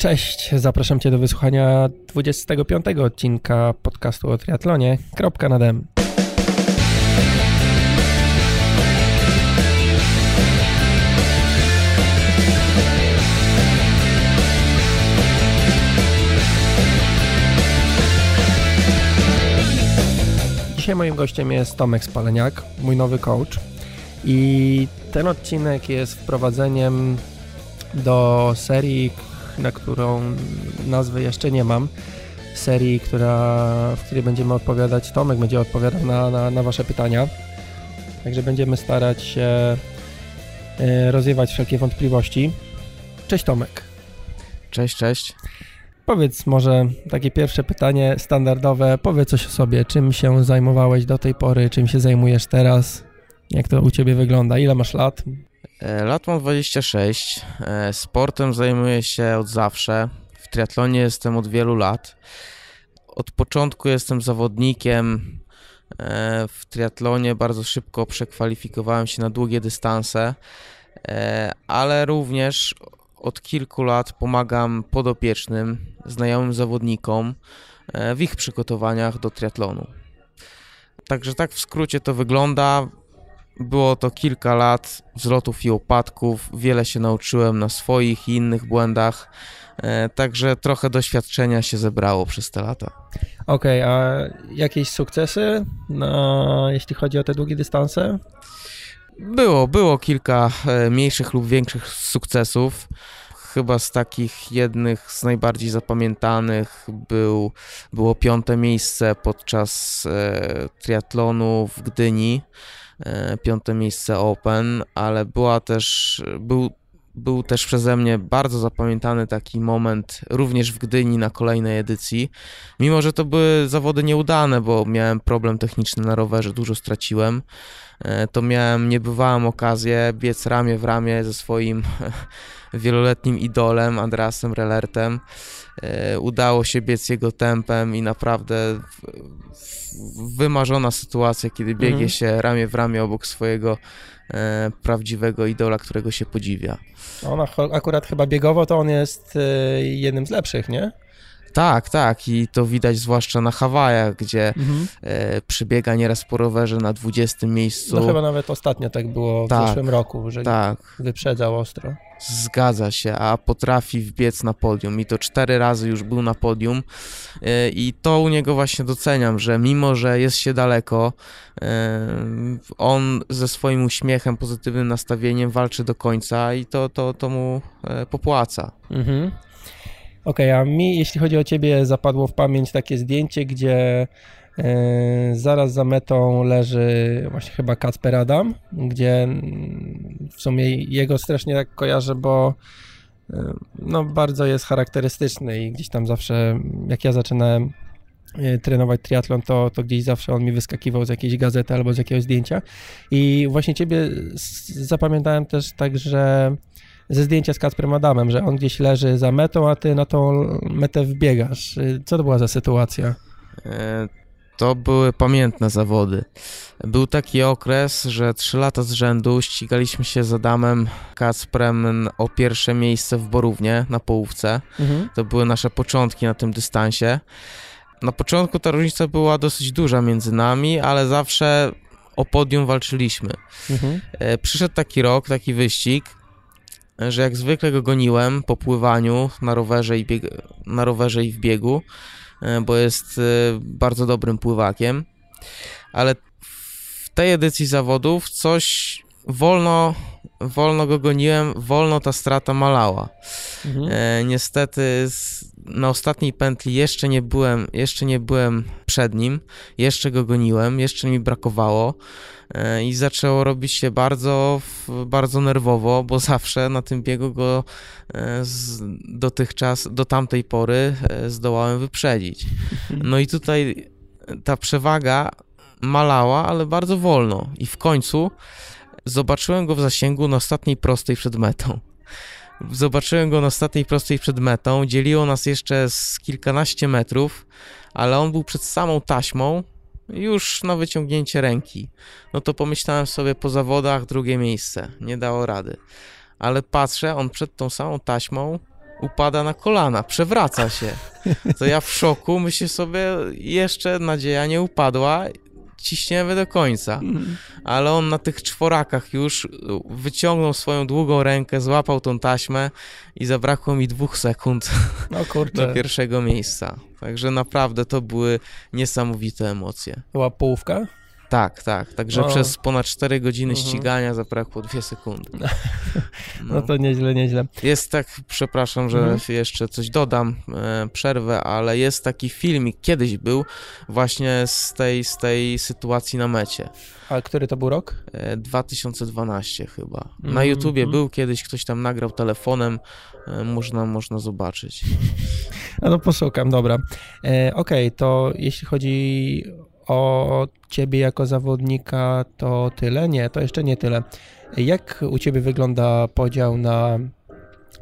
Cześć, zapraszam Cię do wysłuchania 25 odcinka podcastu o triatlonie. Kropka nad M. Dzisiaj moim gościem jest Tomek Spaleniak, mój nowy coach. I ten odcinek jest wprowadzeniem do serii, na którą nazwy jeszcze nie mam, serii, w której będziemy odpowiadać, Tomek będzie odpowiadał na Wasze pytania. Także będziemy starać się rozwiewać wszelkie wątpliwości. Cześć Tomek. Cześć. Powiedz może takie pierwsze pytanie standardowe, powiedz coś o sobie, czym się zajmowałeś do tej pory, czym się zajmujesz teraz, jak to u Ciebie wygląda, ile masz lat? Lat mam 26, sportem zajmuję się od zawsze, w triatlonie jestem od wielu lat. Od początku jestem zawodnikiem w triatlonie, bardzo szybko przekwalifikowałem się na długie dystanse, ale również od kilku lat pomagam podopiecznym, znajomym zawodnikom w ich przygotowaniach do triatlonu. Także tak w skrócie to wygląda. Było to kilka lat wzlotów i upadków, wiele się nauczyłem na swoich i innych błędach, także trochę doświadczenia się zebrało przez te lata. Okej, a jakieś sukcesy, jeśli chodzi o te długie dystanse? Było kilka mniejszych lub większych sukcesów. Chyba z takich jednych z najbardziej zapamiętanych było 5. miejsce podczas triatlonu w Gdyni. 5. miejsce Open, ale był też przeze mnie bardzo zapamiętany taki moment również w Gdyni na kolejnej edycji, mimo że to były zawody nieudane, bo miałem problem techniczny na rowerze, dużo straciłem, to miałem niebywałą okazję biec ramię w ramię ze swoim wieloletnim idolem Andreasem Raelertem. Udało się biec jego tempem i naprawdę wymarzona sytuacja, kiedy biegnie się ramię w ramię obok swojego prawdziwego idola, którego się podziwia. On akurat chyba biegowo to on jest jednym z lepszych, nie? Tak i to widać zwłaszcza na Hawajach, gdzie przybiega nieraz po rowerze na 20. miejscu. No chyba nawet ostatnio tak było w zeszłym roku, że wyprzedzał ostro. Zgadza się, a potrafi wbiec na podium i to 4 razy już był na podium i to u niego właśnie doceniam, że mimo, że jest się daleko, on ze swoim uśmiechem, pozytywnym nastawieniem walczy do końca i to mu popłaca. Mhm. Okej, a mi, jeśli chodzi o Ciebie, zapadło w pamięć takie zdjęcie, gdzie zaraz za metą leży właśnie chyba Kacper Adam, gdzie w sumie jego strasznie tak kojarzę, bo bardzo jest charakterystyczny i gdzieś tam zawsze, jak ja zaczynałem trenować triatlon, to gdzieś zawsze on mi wyskakiwał z jakiejś gazety albo z jakiegoś zdjęcia. I właśnie Ciebie zapamiętałem też tak, że ze zdjęcia z Kacperem Adamem, że on gdzieś leży za metą, a ty na tą metę wbiegasz. Co to była za sytuacja? To były pamiętne zawody. Był taki okres, że 3 lata z rzędu ścigaliśmy się z Adamem Kacprem o pierwsze miejsce w Borównie na połówce. Mhm. To były nasze początki na tym dystansie. Na początku ta różnica była dosyć duża między nami, ale zawsze o podium walczyliśmy. Mhm. Przyszedł taki rok, taki wyścig, że jak zwykle go goniłem po pływaniu na rowerze i w biegu, bo jest bardzo dobrym pływakiem, ale w tej edycji zawodów coś wolno go goniłem, wolno ta strata malała. Mhm. Niestety na ostatniej pętli jeszcze nie byłem przed nim, jeszcze go goniłem, jeszcze mi brakowało i zaczęło robić się bardzo nerwowo, bo zawsze na tym biegu go do tamtej pory zdołałem wyprzedzić. No i tutaj ta przewaga malała, ale bardzo wolno i w końcu zobaczyłem go w zasięgu na ostatniej prostej przed metą. Dzieliło nas jeszcze z kilkanaście metrów, ale on był przed samą taśmą, już na wyciągnięcie ręki. No to pomyślałem sobie, po zawodach 2. miejsce, nie dało rady. Ale patrzę, on przed tą samą taśmą upada na kolana, przewraca się. To ja w szoku, myślę sobie, jeszcze nadzieja nie upadła, ciśniemy do końca. Ale on na tych czworakach już wyciągnął swoją długą rękę, złapał tą taśmę i zabrakło mi 2 sekund do pierwszego miejsca. Także naprawdę to były niesamowite emocje. Była połówka? Tak, tak. Także przez ponad 4 godziny ścigania zabrakło 2 sekundy. No to nieźle, nieźle. Jest tak, przepraszam, że jeszcze coś dodam, przerwę, ale jest taki filmik, kiedyś był właśnie z tej sytuacji na mecie. A który to był rok? 2012 chyba. Na YouTubie był kiedyś, ktoś tam nagrał telefonem, można zobaczyć. A no poszukam, dobra. Okej, to jeśli chodzi o ciebie jako zawodnika to tyle? Nie, to jeszcze nie tyle. Jak u ciebie wygląda podział na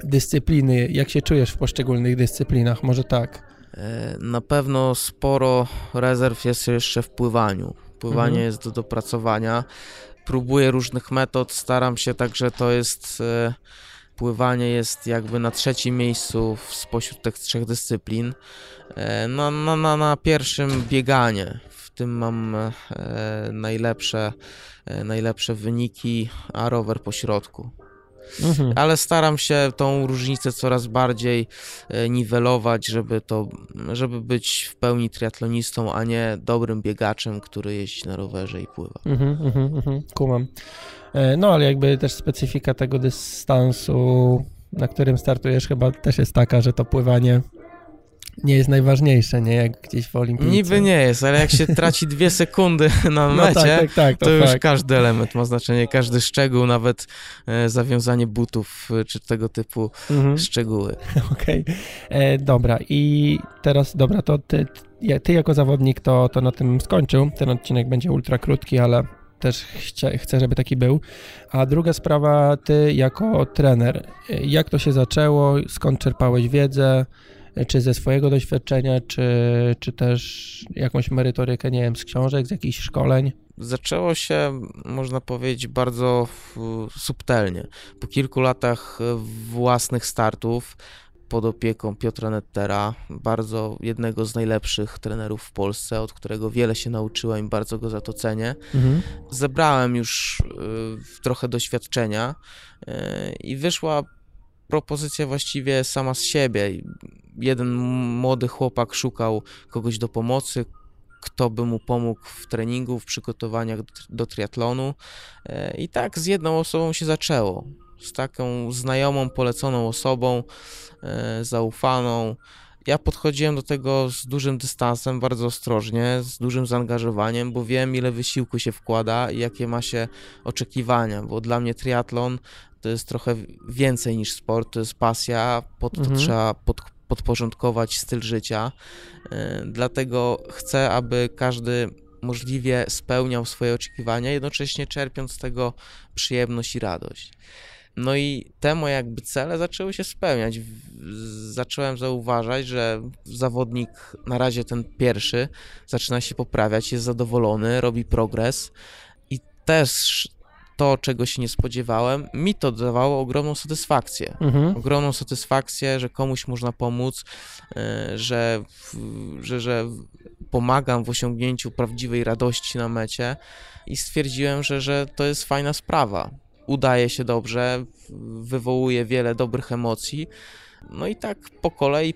dyscypliny? Jak się czujesz w poszczególnych dyscyplinach? Może tak? Na pewno sporo rezerw jest jeszcze w pływaniu. Pływanie jest do dopracowania. Próbuję różnych metod, staram się, także to jest... Pływanie jest jakby na 3. miejscu spośród tych 3 dyscyplin. Na pierwszym bieganie. W tym mam najlepsze wyniki, a rower po środku. Ale staram się tą różnicę coraz bardziej niwelować, żeby być w pełni triatlonistą, a nie dobrym biegaczem, który jeździ na rowerze i pływa. Kumam. No ale jakby też specyfika tego dystansu, na którym startujesz, chyba też jest taka, że to pływanie nie jest najważniejsze, nie? Jak gdzieś w Olimpijce. Niby nie jest, ale jak się traci 2 sekundy na mecie, to już fakt. Każdy element ma znaczenie, każdy szczegół, nawet zawiązanie butów, czy tego typu szczegóły. Okej, dobra i teraz, dobra, to ty jako zawodnik to na tym skończył, ten odcinek będzie ultra krótki, ale też chcę, żeby taki był. A druga sprawa, ty jako trener, jak to się zaczęło, skąd czerpałeś wiedzę, czy ze swojego doświadczenia, czy też jakąś merytorykę, nie wiem, z książek, z jakichś szkoleń? Zaczęło się, można powiedzieć, bardzo subtelnie. Po kilku latach własnych startów pod opieką Piotra Nettera, jednego z najlepszych trenerów w Polsce, od którego wiele się nauczyłem i bardzo go za to cenię. Zebrałem już trochę doświadczenia i wyszła propozycja właściwie sama z siebie. Jeden młody chłopak szukał kogoś do pomocy, kto by mu pomógł w treningu, w przygotowaniach do triatlonu i tak z jedną osobą się zaczęło. Z taką znajomą, poleconą osobą, zaufaną. Ja podchodziłem do tego z dużym dystansem, bardzo ostrożnie, z dużym zaangażowaniem, bo wiem, ile wysiłku się wkłada i jakie ma się oczekiwania, bo dla mnie triatlon to jest trochę więcej niż sport, to jest pasja, to trzeba podporządkować styl życia, dlatego chcę, aby każdy możliwie spełniał swoje oczekiwania, jednocześnie czerpiąc z tego przyjemność i radość. No i te moje jakby cele zaczęły się spełniać. Zacząłem zauważać, że zawodnik, na razie ten pierwszy, zaczyna się poprawiać, jest zadowolony, robi progres i też to, czego się nie spodziewałem, mi to dawało ogromną satysfakcję. Ogromną satysfakcję, że komuś można pomóc, że pomagam w osiągnięciu prawdziwej radości na mecie i stwierdziłem, że to jest fajna sprawa. Udaje się dobrze, wywołuje wiele dobrych emocji. No i tak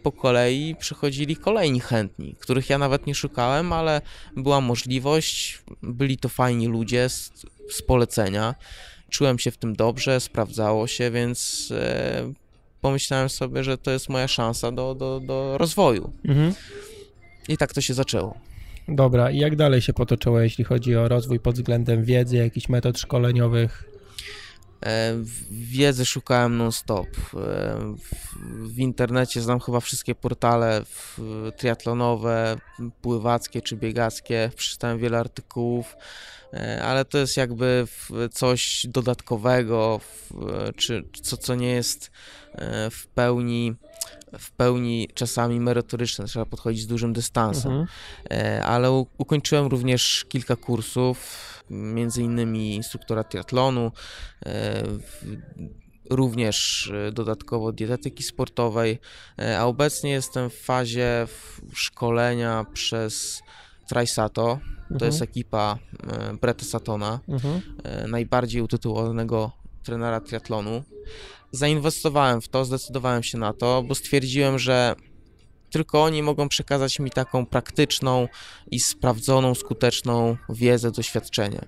po kolei przychodzili kolejni chętni, których ja nawet nie szukałem, ale była możliwość, byli to fajni ludzie z polecenia. Czułem się w tym dobrze, sprawdzało się, więc pomyślałem sobie, że to jest moja szansa do rozwoju. I tak to się zaczęło. Dobra, i jak dalej się potoczyło, jeśli chodzi o rozwój pod względem wiedzy, jakichś metod szkoleniowych? Wiedzy szukałem non-stop. W internecie znam chyba wszystkie portale triatlonowe, pływackie czy biegackie. Przeczytałem wiele artykułów, ale to jest jakby coś dodatkowego, czy co nie jest w pełni czasami merytoryczne, trzeba podchodzić z dużym dystansem. Ale ukończyłem również kilka kursów, między innymi instruktora triatlonu, również dodatkowo dietetyki sportowej, a obecnie jestem w fazie szkolenia przez TriSato. To jest ekipa Bretta Suttona, najbardziej utytułowanego trenera triatlonu. Zainwestowałem w to, zdecydowałem się na to, bo stwierdziłem, że tylko oni mogą przekazać mi taką praktyczną i sprawdzoną, skuteczną wiedzę, doświadczenie.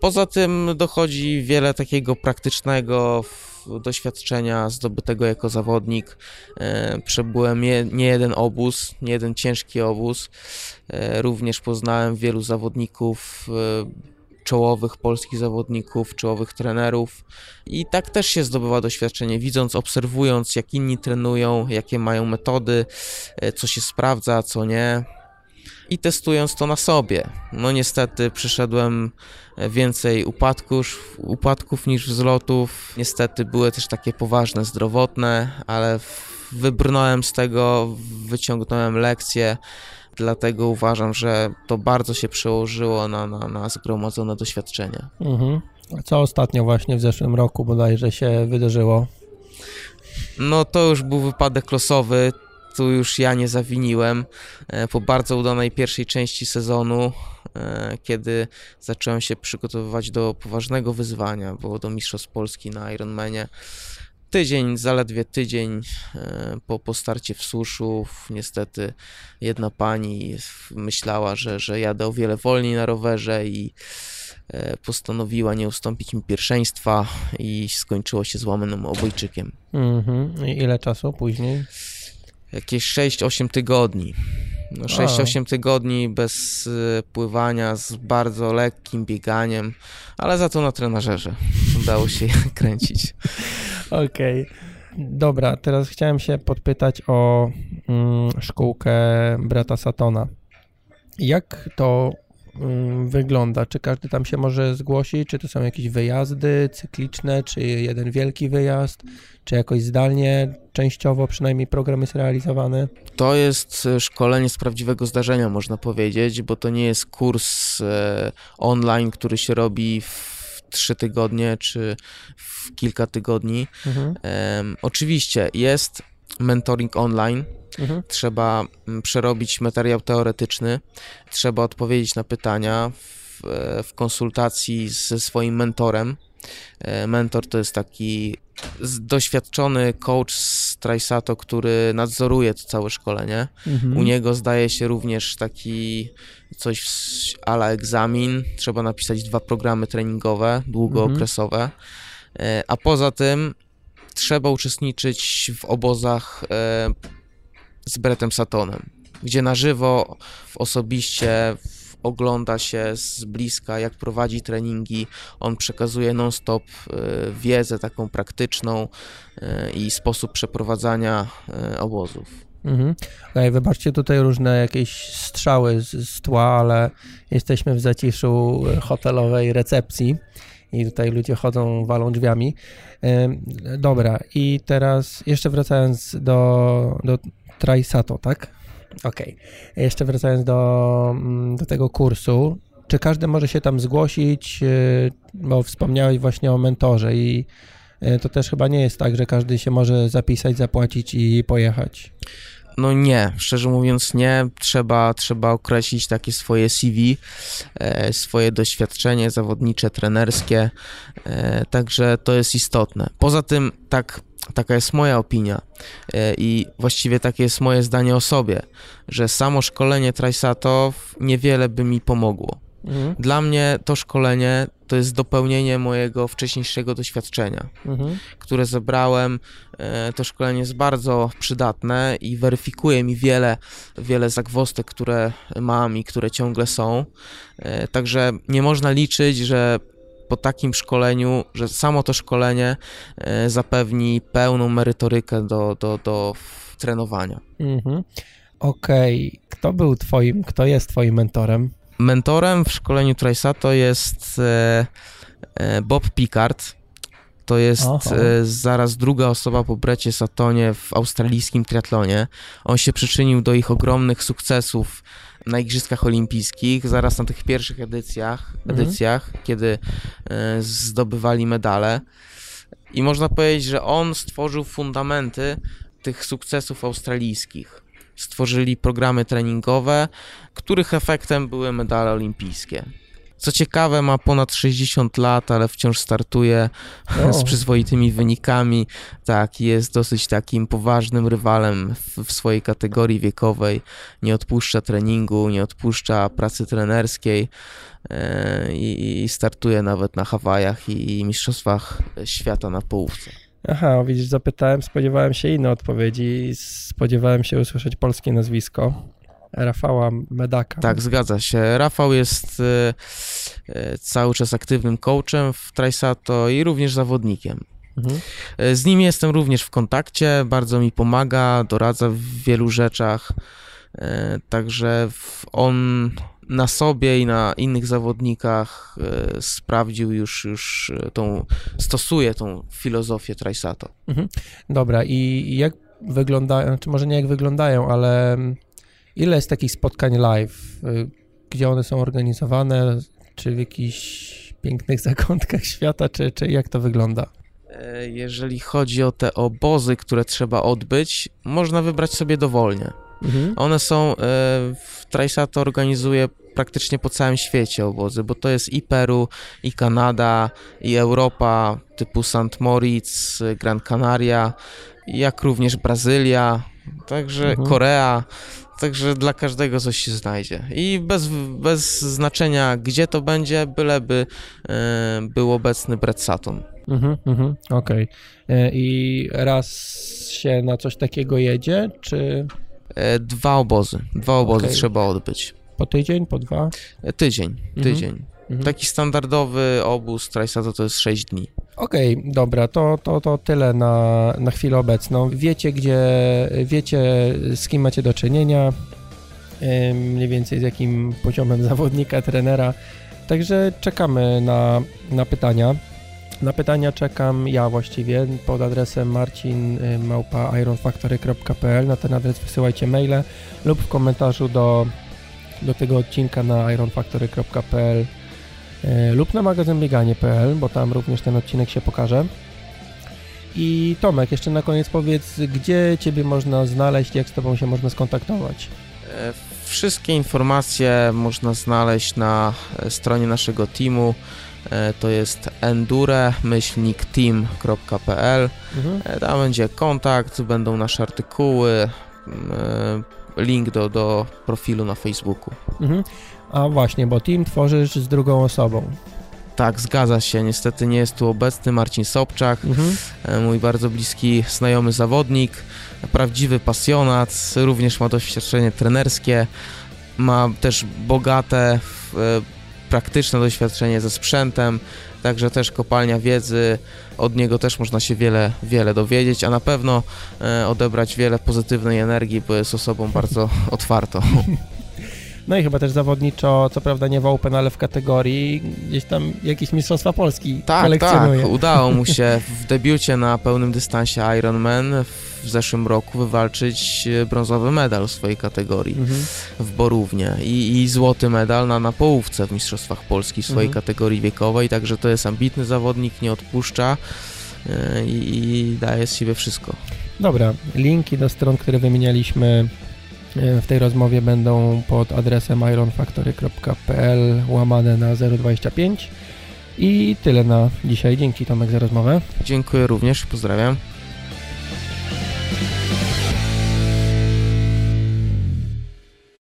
Poza tym dochodzi wiele takiego praktycznego doświadczenia zdobytego jako zawodnik. Przebyłem nie jeden obóz, nie jeden ciężki obóz. Również poznałem wielu zawodników, czołowych polskich zawodników, czołowych trenerów i tak też się zdobywa doświadczenie, widząc, obserwując, jak inni trenują, jakie mają metody, co się sprawdza, co nie i testując to na sobie. No niestety przyszedłem więcej upadków niż wzlotów, niestety były też takie poważne zdrowotne, ale wybrnąłem z tego, wyciągnąłem lekcje. Dlatego uważam, że to bardzo się przełożyło na zgromadzone doświadczenia. Co ostatnio właśnie w zeszłym roku bodajże się wydarzyło? No to już był wypadek losowy, tu już ja nie zawiniłem. Po bardzo udanej pierwszej części sezonu, kiedy zacząłem się przygotowywać do poważnego wyzwania, było do Mistrzostw Polski na Ironmanie. Zaledwie tydzień po starcie w suszu, niestety jedna pani myślała, że jadę o wiele wolniej na rowerze i postanowiła nie ustąpić mi pierwszeństwa i skończyło się złamanym obojczykiem. I ile czasu później? Jakieś 6-8 tygodni. 6-8 tygodni bez pływania, z bardzo lekkim bieganiem, ale za to na trenażerze udało się kręcić. Okej. Dobra, teraz chciałem się podpytać o szkółkę Bretta Suttona. Jak to wygląda? Czy każdy tam się może zgłosić? Czy to są jakieś wyjazdy cykliczne? Czy jeden wielki wyjazd? Czy jakoś zdalnie, częściowo przynajmniej program jest realizowany? To jest szkolenie z prawdziwego zdarzenia, można powiedzieć, bo to nie jest kurs online, który się robi w 3 tygodnie czy w kilka tygodni. Oczywiście jest mentoring online, trzeba przerobić materiał teoretyczny, trzeba odpowiedzieć na pytania w konsultacji ze swoim mentorem. Mentor to jest taki doświadczony coach z TriSato, który nadzoruje to całe szkolenie. U niego zdaje się również taki coś a la egzamin. Trzeba napisać 2 programy treningowe, długookresowe. A poza tym trzeba uczestniczyć w obozach z Brettem Suttonem, gdzie na żywo, osobiście ogląda się z bliska, jak prowadzi treningi. On przekazuje non-stop wiedzę taką praktyczną i sposób przeprowadzania obozów. Okej, wybaczcie tutaj różne jakieś strzały z tła, ale jesteśmy w zaciszu hotelowej recepcji i tutaj ludzie chodzą, walą drzwiami. Dobra, i teraz jeszcze wracając do TriSato, tak? Okej. Jeszcze wracając do tego kursu, czy każdy może się tam zgłosić, bo wspomniałeś właśnie o mentorze i to też chyba nie jest tak, że każdy się może zapisać, zapłacić i pojechać. No nie, szczerze mówiąc nie, trzeba określić takie swoje CV, swoje doświadczenie zawodnicze, trenerskie, także to jest istotne. Poza tym taka jest moja opinia i właściwie takie jest moje zdanie o sobie, że samo szkolenie TriSato niewiele by mi pomogło. Dla mnie to szkolenie to jest dopełnienie mojego wcześniejszego doświadczenia, które zebrałem. To szkolenie jest bardzo przydatne i weryfikuje mi wiele zagwozdek, które mam i które ciągle są. Także nie można liczyć, że po takim szkoleniu, że samo to szkolenie zapewni pełną merytorykę do trenowania. Okej. Kto jest twoim mentorem? Mentorem w szkoleniu TriSato jest Bob Picard. To jest zaraz druga osoba po Bretcie Suttonie w australijskim triatlonie. On się przyczynił do ich ogromnych sukcesów na Igrzyskach Olimpijskich, zaraz na tych pierwszych edycjach kiedy zdobywali medale. I można powiedzieć, że on stworzył fundamenty tych sukcesów australijskich. Stworzyli programy treningowe, których efektem były medale olimpijskie. Co ciekawe, ma ponad 60 lat, ale wciąż startuje z przyzwoitymi wynikami. Tak, jest dosyć takim poważnym rywalem w swojej kategorii wiekowej. Nie odpuszcza treningu, nie odpuszcza pracy trenerskiej i startuje nawet na Hawajach i mistrzostwach świata na połówce. Aha, widzisz, zapytałem, spodziewałem się innej odpowiedzi. Spodziewałem się usłyszeć polskie nazwisko. Rafała Medaka. Tak, zgadza się. Rafał jest cały czas aktywnym coachem w TriSato i również zawodnikiem. Mhm. Z nim jestem również w kontakcie, bardzo mi pomaga, doradza w wielu rzeczach, także on na sobie i na innych zawodnikach sprawdził już stosuje tą filozofię TriSato. Mhm. Dobra, i jak wyglądają, znaczy może nie jak wyglądają, ale... Ile jest takich spotkań live? Gdzie one są organizowane? Czy w jakichś pięknych zakątkach świata? Czy jak to wygląda? Jeżeli chodzi o te obozy, które trzeba odbyć, można wybrać sobie dowolnie. Mhm. One są... TriSato organizuje praktycznie po całym świecie obozy, bo to jest i Peru, i Kanada, i Europa, typu St. Moritz, Gran Canaria, jak również Brazylia, także mhm. Korea... Także dla każdego coś się znajdzie i bez znaczenia, gdzie to będzie, byleby był obecny Brett Sutton. Okej. I raz się na coś takiego jedzie, czy? Dwa obozy okay. Trzeba odbyć. Po tydzień, po dwa? Tydzień. Mhm. Taki standardowy obóz TriSato to jest 6 dni. Okej, dobra, to tyle na chwilę obecną. Wiecie, z kim macie do czynienia, mniej więcej z jakim poziomem zawodnika, trenera. Także czekamy na pytania. Na pytania czekam ja właściwie pod adresem marcin@ironfactory.pl. Na ten adres wysyłajcie maile lub w komentarzu do tego odcinka na ironfactory.pl. lub na magazynbieganie.pl, bo tam również ten odcinek się pokaże. I Tomek, jeszcze na koniec powiedz, gdzie Ciebie można znaleźć, jak z Tobą się można skontaktować? Wszystkie informacje można znaleźć na stronie naszego teamu, to jest endure-team.pl. Tam będzie kontakt, będą nasze artykuły, link do profilu na Facebooku. Mhm. A właśnie, bo team tworzysz z drugą osobą. Tak, zgadza się. Niestety nie jest tu obecny Marcin Sobczak, mój bardzo bliski znajomy zawodnik, prawdziwy pasjonat, również ma doświadczenie trenerskie, ma też bogate, praktyczne doświadczenie ze sprzętem, także też kopalnia wiedzy, od niego też można się wiele dowiedzieć, a na pewno odebrać wiele pozytywnej energii, bo jest osobą bardzo otwartą. No i chyba też zawodniczo, co prawda nie w Open, ale w kategorii gdzieś tam jakieś mistrzostwa Polski kolekcjonuje. Tak, udało mu się w debiucie na pełnym dystansie Ironman w zeszłym roku wywalczyć brązowy medal w swojej kategorii w Borównie i złoty medal na połówce w mistrzostwach Polski w swojej kategorii wiekowej, także to jest ambitny zawodnik, nie odpuszcza i daje z siebie wszystko. Dobra, linki do stron, które wymienialiśmy w tej rozmowie będą pod adresem ironfactory.pl /025 i tyle na dzisiaj. Dzięki Tomek za rozmowę. Dziękuję również, pozdrawiam.